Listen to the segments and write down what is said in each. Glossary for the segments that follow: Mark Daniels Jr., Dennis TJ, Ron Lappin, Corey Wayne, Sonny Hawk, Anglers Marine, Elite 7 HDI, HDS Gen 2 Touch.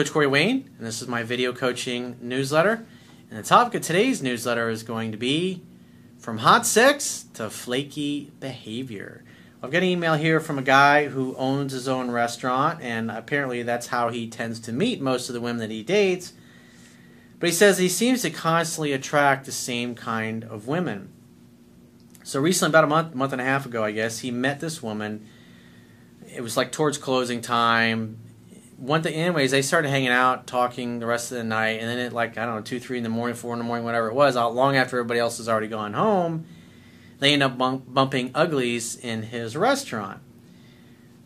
Coach Corey Wayne, and this is my video coaching newsletter. And the topic of today's newsletter is going to be from hot sex to flaky behavior. I've got an email here from a guy who owns his own restaurant, and apparently that's how he tends to meet most of the women that he dates. But he says he seems to constantly attract the same kind of women. So recently, about a month and a half ago, I guess, he met this woman. It was like towards closing time. Anyways, they started hanging out, talking the rest of the night, and then at like, I don't know, 2, 3 in the morning, 4 in the morning, whatever it was, out long after everybody else has already gone home, they end up bumping uglies in his restaurant.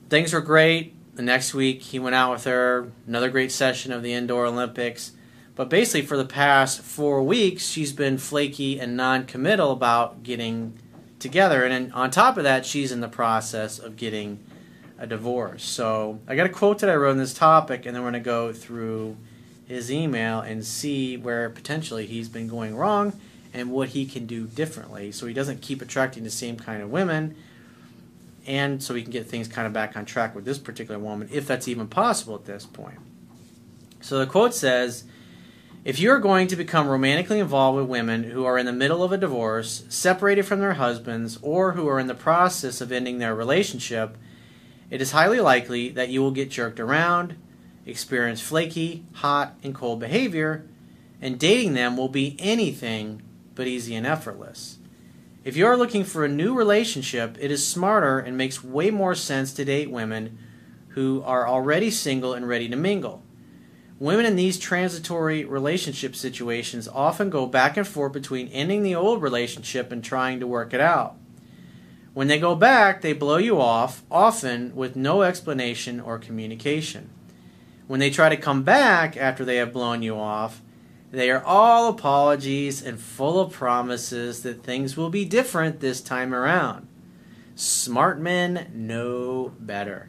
Things were great. The next week, he went out with her, another great session of the Indoor Olympics. But basically, for the past 4 weeks, she's been flaky and non-committal about getting together. And then on top of that, she's in the process of getting a divorce. So I got a quote that I wrote on this topic, and then we're going to go through his email and see where potentially he's been going wrong and what he can do differently so he doesn't keep attracting the same kind of women, and so he can get things kind of back on track with this particular woman, if that's even possible at this point. So the quote says, "If you're going to become romantically involved with women who are in the middle of a divorce, separated from their husbands, or who are in the process of ending their relationship, it is highly likely that you will get jerked around, experience flaky, hot, and cold behavior, and dating them will be anything but easy and effortless. If you are looking for a new relationship, it is smarter and makes way more sense to date women who are already single and ready to mingle. Women in these transitory relationship situations often go back and forth between ending the old relationship and trying to work it out. When they go back, they blow you off, often with no explanation or communication. When they try to come back after they have blown you off, they are all apologies and full of promises that things will be different this time around. Smart men know better."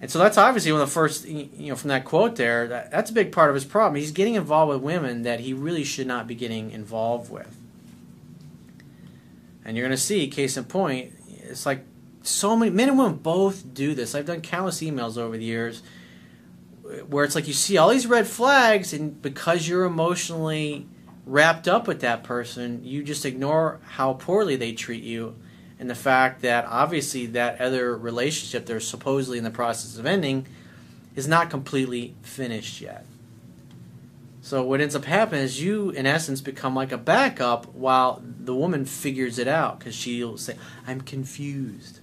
And so that's obviously one of the first, from that quote there, that's a big part of his problem. He's getting involved with women that he really should not be getting involved with. And you're going to see, case in point, it's like so many men and women both do this. I've done countless emails over the years where it's like you see all these red flags, and because you're emotionally wrapped up with that person, you just ignore how poorly they treat you and the fact that obviously that other relationship they're supposedly in the process of ending is not completely finished yet. So what ends up happening is you, in essence, become like a backup while the woman figures it out, because she'll say, "I'm confused."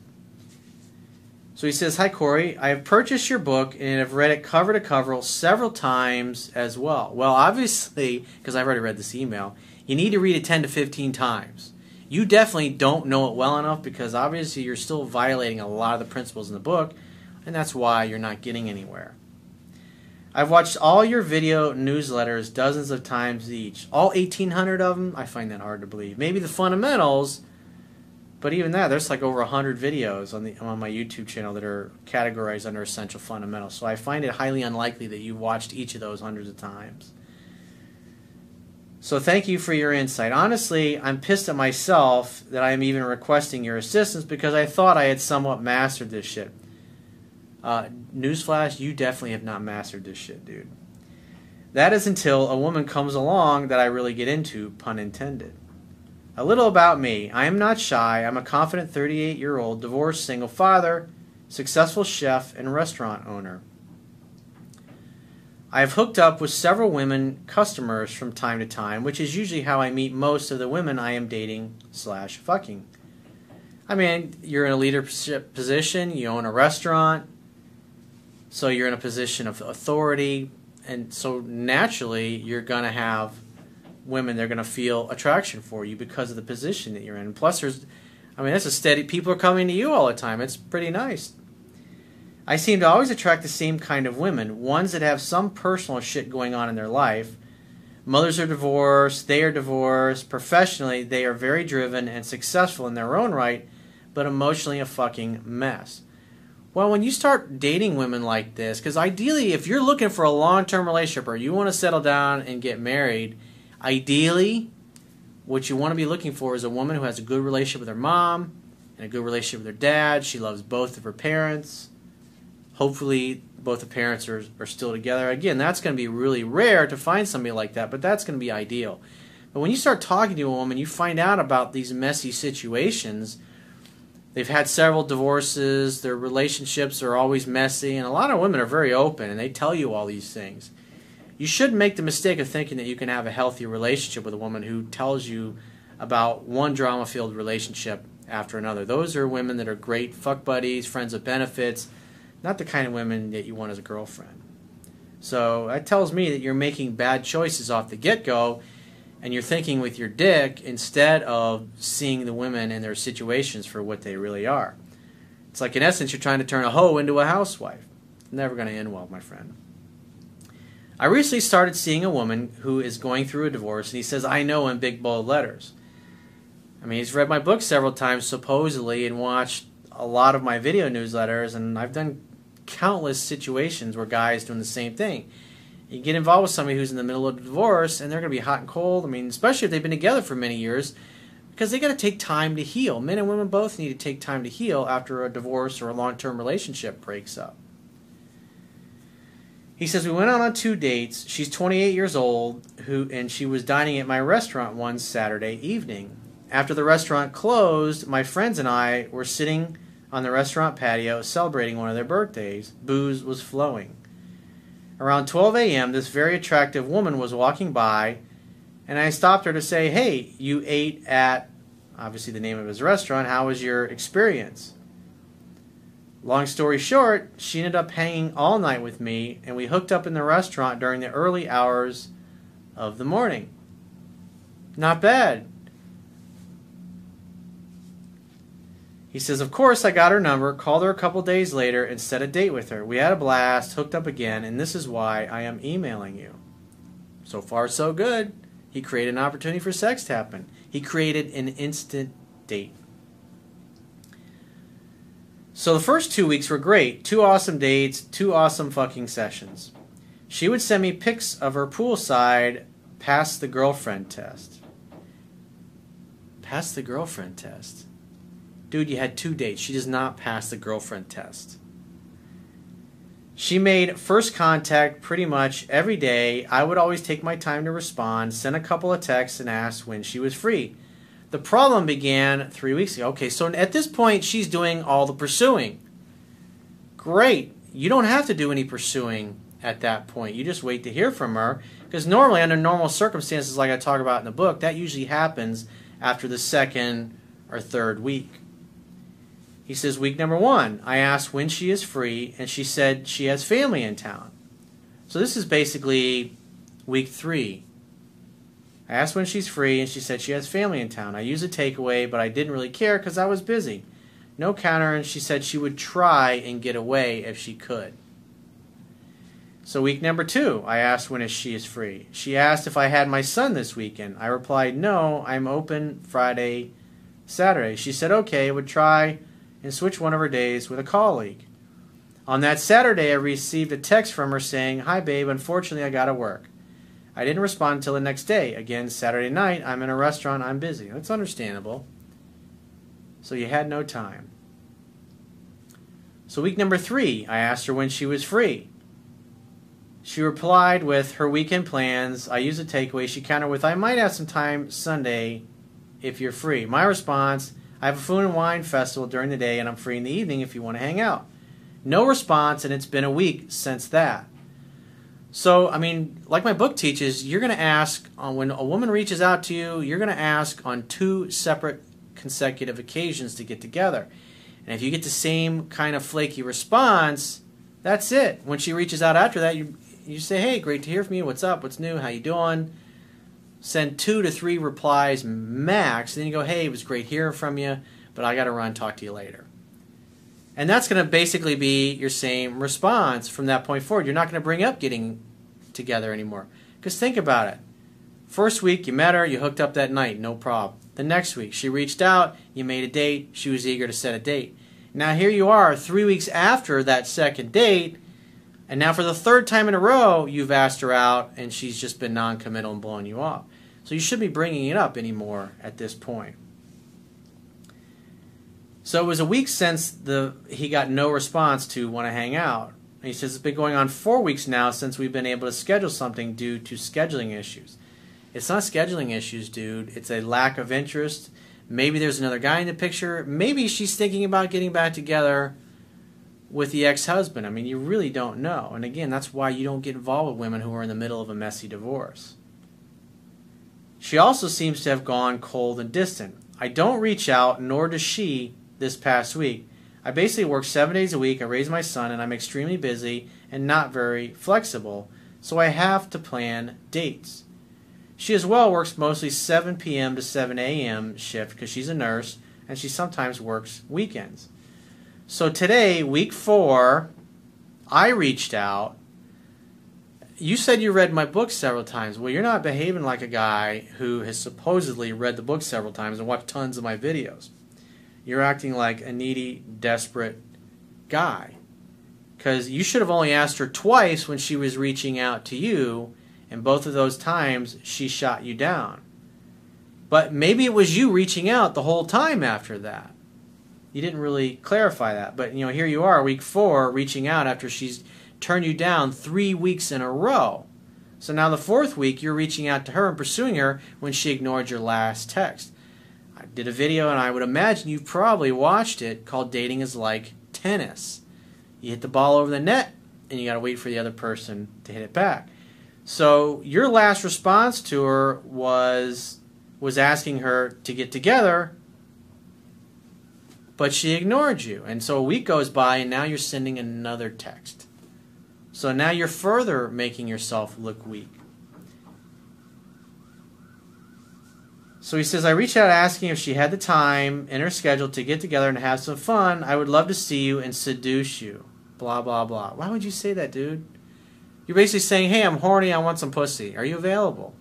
So he says, "Hi, Corey. I have purchased your book and have read it cover to cover several times as well." Well, obviously, because I've already read this email, you need to read it 10 to 15 times. You definitely don't know it well enough, because obviously you're still violating a lot of the principles in the book, and that's why you're not getting anywhere. "I've watched all your video newsletters dozens of times each, all 1,800 of them." I find that hard to believe. Maybe the fundamentals, but even that, there's like over 100 videos on my YouTube channel that are categorized under essential fundamentals. So I find it highly unlikely that you watched each of those hundreds of times. "So thank you for your insight. Honestly, I'm pissed at myself that I'm even requesting your assistance, because I thought I had somewhat mastered this shit." Newsflash, you definitely have not mastered this shit, dude. "That is until a woman comes along that I really get into, pun intended. A little about me. I am not shy. I'm a confident 38-year-old, divorced, single father, successful chef, and restaurant owner. I have hooked up with several women customers from time to time, which is usually how I meet most of the women I am dating/fucking. I mean, you're in a leadership position, you own a restaurant, so you're in a position of authority, and so naturally you're going to have women that are going to feel attraction for you because of the position that you're in. Plus, that's a steady, people are coming to you all the time. It's pretty nice. I seem to always attract the same kind of women, ones that have some personal shit going on in their life. Mothers are divorced, they are divorced, professionally they are very driven and successful in their own right, but emotionally a fucking mess." Well, when you start dating women like this, because ideally if you're looking for a long-term relationship or you want to settle down and get married, ideally what you want to be looking for is a woman who has a good relationship with her mom and a good relationship with her dad. She loves both of her parents. Hopefully both the parents are still together. Again, that's going to be really rare to find somebody like that, but that's going to be ideal. But when you start talking to a woman, you find out about these messy situations. They've had several divorces. Their relationships are always messy. And a lot of women are very open, and they tell you all these things. You shouldn't make the mistake of thinking that you can have a healthy relationship with a woman who tells you about one drama-filled relationship after another. Those are women that are great fuck buddies, friends with benefits, not the kind of women that you want as a girlfriend. So that tells me that you're making bad choices off the get-go, and you're thinking with your dick instead of seeing the women and their situations for what they really are. It's like, in essence, you're trying to turn a hoe into a housewife. It's never going to end well, my friend. I recently started seeing a woman who is going through a divorce, and he says, "I know," in big, bold letters. I mean, he's read my book several times, supposedly, and watched a lot of my video newsletters, and I've done countless situations where guys doing the same thing. You get involved with somebody who's in the middle of a divorce, and they're going to be hot and cold. I mean, especially if they've been together for many years, because they got to take time to heal. Men and women both need to take time to heal after a divorce or a long-term relationship breaks up. He says, "We went on 2 dates. She's 28 years old, and she was dining at my restaurant one Saturday evening. After the restaurant closed, my friends and I were sitting on the restaurant patio celebrating one of their birthdays. Booze was flowing. Around 12 a.m., this very attractive woman was walking by, and I stopped her to say, 'Hey, you ate at,' obviously the name of his restaurant, 'how was your experience?' Long story short, she ended up hanging all night with me, and we hooked up in the restaurant during the early hours of the morning." Not bad. He says, "Of course, I got her number, called her a couple days later, and set a date with her. We had a blast, hooked up again, and this is why I am emailing you." So far, so good. He created an opportunity for sex to happen. He created an instant date. So the first 2 weeks were great. 2 awesome dates, 2 awesome fucking sessions. She would send me pics of her poolside, past the girlfriend test. Past the girlfriend test. Dude, you had 2 dates. She does not pass the girlfriend test. She made first contact pretty much every day. I would always take my time to respond, send a couple of texts, and ask when she was free. The problem began 3 weeks ago. Okay, so at this point, she's doing all the pursuing. Great. You don't have to do any pursuing at that point. You just wait to hear from her, because normally, under normal circumstances like I talk about in the book, that usually happens after the 2nd or 3rd week. He says, week number 1, I asked when she is free, and she said she has family in town. So this is basically week 3. I asked when she's free, and she said she has family in town. I used a takeaway, but I didn't really care because I was busy. No counter, and she said she would try and get away if she could. So week number 2, I asked when she is free. She asked if I had my son this weekend. I replied, no, I'm open Friday, Saturday. She said, okay, would try and switch one of her days with a colleague. On that Saturday, I received a text from her saying, hi, babe, unfortunately, I got to work. I didn't respond until the next day. Again, Saturday night, I'm in a restaurant, I'm busy. That's understandable. So you had no time. So week number 3, I asked her when she was free. She replied with her weekend plans. I used a takeaway. She countered with, I might have some time Sunday if you're free. My response, I have a food and wine festival during the day, and I'm free in the evening if you want to hang out. No response, and it's been a week since that. So, I mean, like my book teaches, you're going to ask, when a woman reaches out to you, you're going to ask on 2 separate consecutive occasions to get together. And if you get the same kind of flaky response, that's it. When she reaches out after that, you say, hey, great to hear from you. What's up? What's new? How you doing? Send 2 to 3 replies max, and then you go, hey, it was great hearing from you, but I got to run, talk to you later. And that's going to basically be your same response from that point forward. You're not going to bring up getting together anymore. Because think about it. First week, you met her, you hooked up that night, no problem. The next week, she reached out, you made a date, she was eager to set a date. Now here you are, 3 weeks after that 2nd date, and now for the 3rd time in a row, you've asked her out, and she's just been non-committal and blowing you off. So you shouldn't be bringing it up anymore at this point. So it was a week since he got no response to want to hang out. And he says, it's been going on 4 weeks now since we've been able to schedule something due to scheduling issues. It's not scheduling issues, dude. It's a lack of interest. Maybe there's another guy in the picture. Maybe she's thinking about getting back together with the ex-husband. I mean, you really don't know. And again, that's why you don't get involved with women who are in the middle of a messy divorce. She also seems to have gone cold and distant. I don't reach out, nor does she, this past week. I basically work 7 days a week, I raise my son, and I'm extremely busy and not very flexible, so I have to plan dates. She as well works mostly 7 p.m. to 7 a.m. shift because she's a nurse, and she sometimes works weekends. So today, week 4, I reached out. You said you read my book several times. Well, you're not behaving like a guy who has supposedly read the book several times and watched tons of my videos. You're acting like a needy, desperate guy. Because you should have only asked her twice when she was reaching out to you, and both of those times she shot you down. But maybe it was you reaching out the whole time after that. You didn't really clarify that. But you know, here you are, week 4, reaching out after she's turned you down 3 weeks in a row. So now the 4th week, you're reaching out to her and pursuing her when she ignored your last text. I did a video, and I would imagine you probably watched it, called Dating is Like Tennis. You hit the ball over the net, and you got to wait for the other person to hit it back. So your last response to her was asking her to get together, but she ignored you. And so a week goes by, and now you're sending another text. So now you're further making yourself look weak. So he says, I reached out asking if she had the time in her schedule to get together and have some fun. I would love to see you and seduce you. Blah, blah, blah. Why would you say that, dude? You're basically saying, hey, I'm horny, I want some pussy. Are you available?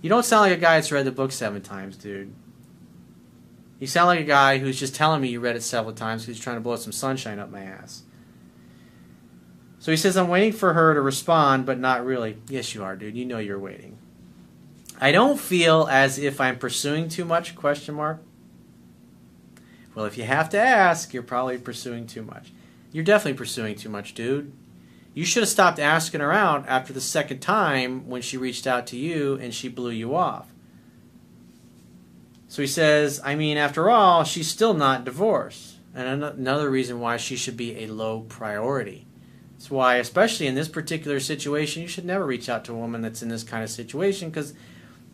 You don't sound like a guy that's read the book 7 times, dude. You sound like a guy who's just telling me you read it several times because he's trying to blow some sunshine up my ass. So he says, I'm waiting for her to respond, but not really. Yes, you are, dude. You know you're waiting. I don't feel as if I'm pursuing too much, question mark. Well, if you have to ask, you're probably pursuing too much. You're definitely pursuing too much, dude. You should have stopped asking her out after the 2nd time when she reached out to you and she blew you off. So he says, I mean, after all, she's still not divorced. And another reason why she should be a low priority. That's why, especially in this particular situation, you should never reach out to a woman that's in this kind of situation, because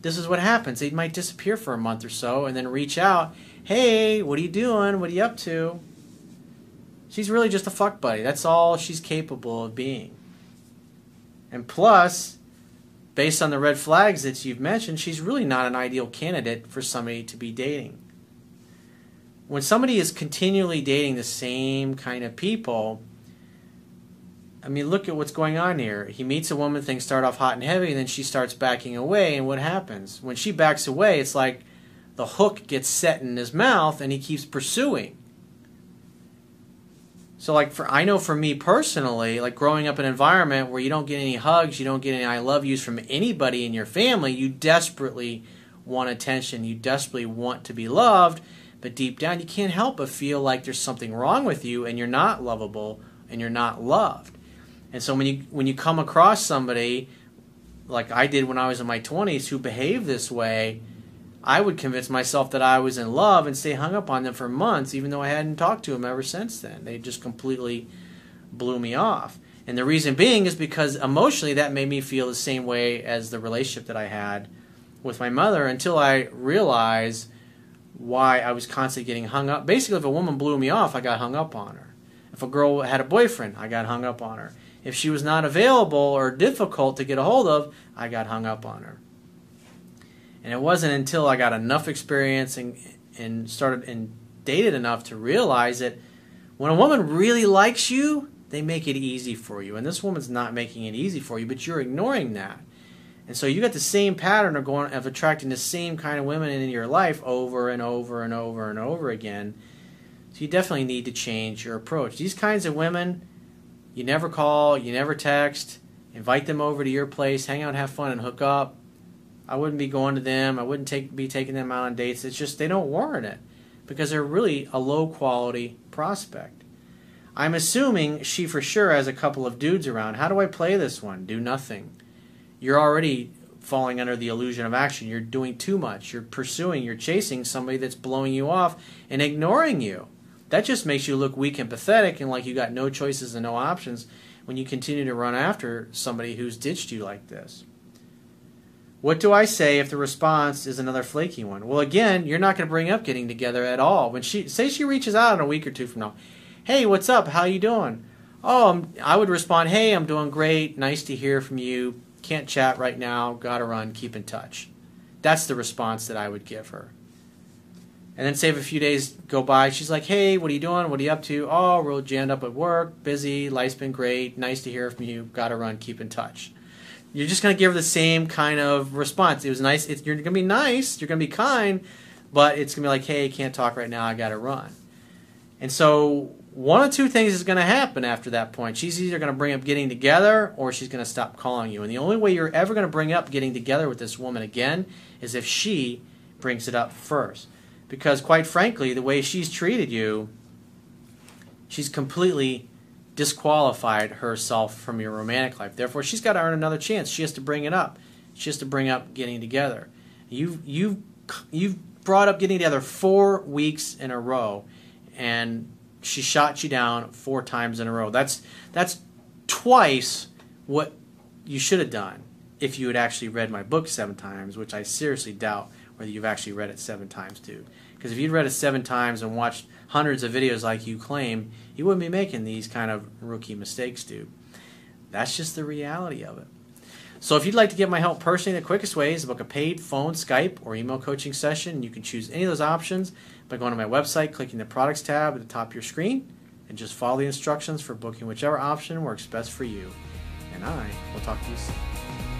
this is what happens. They might disappear for a month or so and then reach out. Hey, what are you doing? What are you up to? She's really just a fuck buddy. That's all she's capable of being. And plus, based on the red flags that you've mentioned, she's really not an ideal candidate for somebody to be dating. When somebody is continually dating the same kind of people, I mean, look at what's going on here. He meets a woman, things start off hot and heavy, and then she starts backing away, and what happens? When she backs away, it's like the hook gets set in his mouth, and he keeps pursuing. So, like, I know for me personally, like, growing up in an environment where you don't get any hugs, you don't get any I love yous from anybody in your family, you desperately want attention, you desperately want to be loved, but deep down you can't help but feel like there's something wrong with you, and you're not lovable, and you're not loved. And so when you come across somebody, like I did when I was in my 20s, who behaved this way, I would convince myself that I was in love and stay hung up on them for months, even though I hadn't talked to them ever since then. They just completely blew me off. And the reason being is because emotionally that made me feel the same way as the relationship that I had with my mother, until I realized why I was constantly getting hung up. Basically, if a woman blew me off, I got hung up on her. If a girl had a boyfriend, I got hung up on her. If she was not available or difficult to get a hold of, I got hung up on her. And it wasn't until I got enough experience and started and dated enough to realize that when a woman really likes you, they make it easy for you. And this woman's not making it easy for you, but you're ignoring that. And so you got the same pattern of attracting the same kind of women in your life over and over and over and over again. So you definitely need to change your approach. These kinds of women, you never call, you never text, invite them over to your place, hang out, have fun, and hook up. I wouldn't be going to them. I wouldn't be taking them out on dates. It's just they don't warrant it. because they're really a low-quality prospect. I'm assuming she for sure has a couple of dudes around. How do I play this one? Do nothing. You're already falling under the illusion of action. You're doing too much. You're pursuing. You're chasing somebody that's blowing you off and ignoring you. That just makes you look weak and pathetic and like you got no choices and no options when you continue to run after somebody who's ditched you like this. What do I say if the response is another flaky one? Well, again, you're not going to bring up getting together at all. When she reaches out in a week or two from now, hey, what's up? How you doing? Oh, I would respond, hey, I'm doing great. Nice to hear from you. Can't chat right now. Got to run. Keep in touch. That's the response that I would give her. And then say if a few days go by, she's like, hey, what are you doing? What are you up to? Oh, real jammed up at work. Busy. Life's been great. Nice to hear from you. Got to run. Keep in touch. You're just going to give her the same kind of response. It was nice. You're going to be nice. You're going to be kind. But it's going to be like, hey, can't talk right now. I got to run. And so one of two things is going to happen after that point. She's either going to bring up getting together or she's going to stop calling you. And the only way you're ever going to bring up getting together with this woman again is if she brings it up first. Because quite frankly, the way she's treated you, she's completely disqualified herself from your romantic life. Therefore, she's got to earn another chance. She has to bring it up. She has to bring up getting together. You've brought up getting together 4 weeks in a row, and she shot you down 4 times in a row. That's twice what you should have done if you had actually read my book 7 times, which I seriously doubt whether you've actually read it 7 times, dude. Because if you'd read it 7 times and watched hundreds of videos like you claim, you wouldn't be making these kind of rookie mistakes, dude. That's just the reality of it. So if you'd like to get my help personally, the quickest way is to book a paid phone, Skype, or email coaching session. You can choose any of those options by going to my website, clicking the products tab at the top of your screen, and just follow the instructions for booking whichever option works best for you. And I will talk to you soon.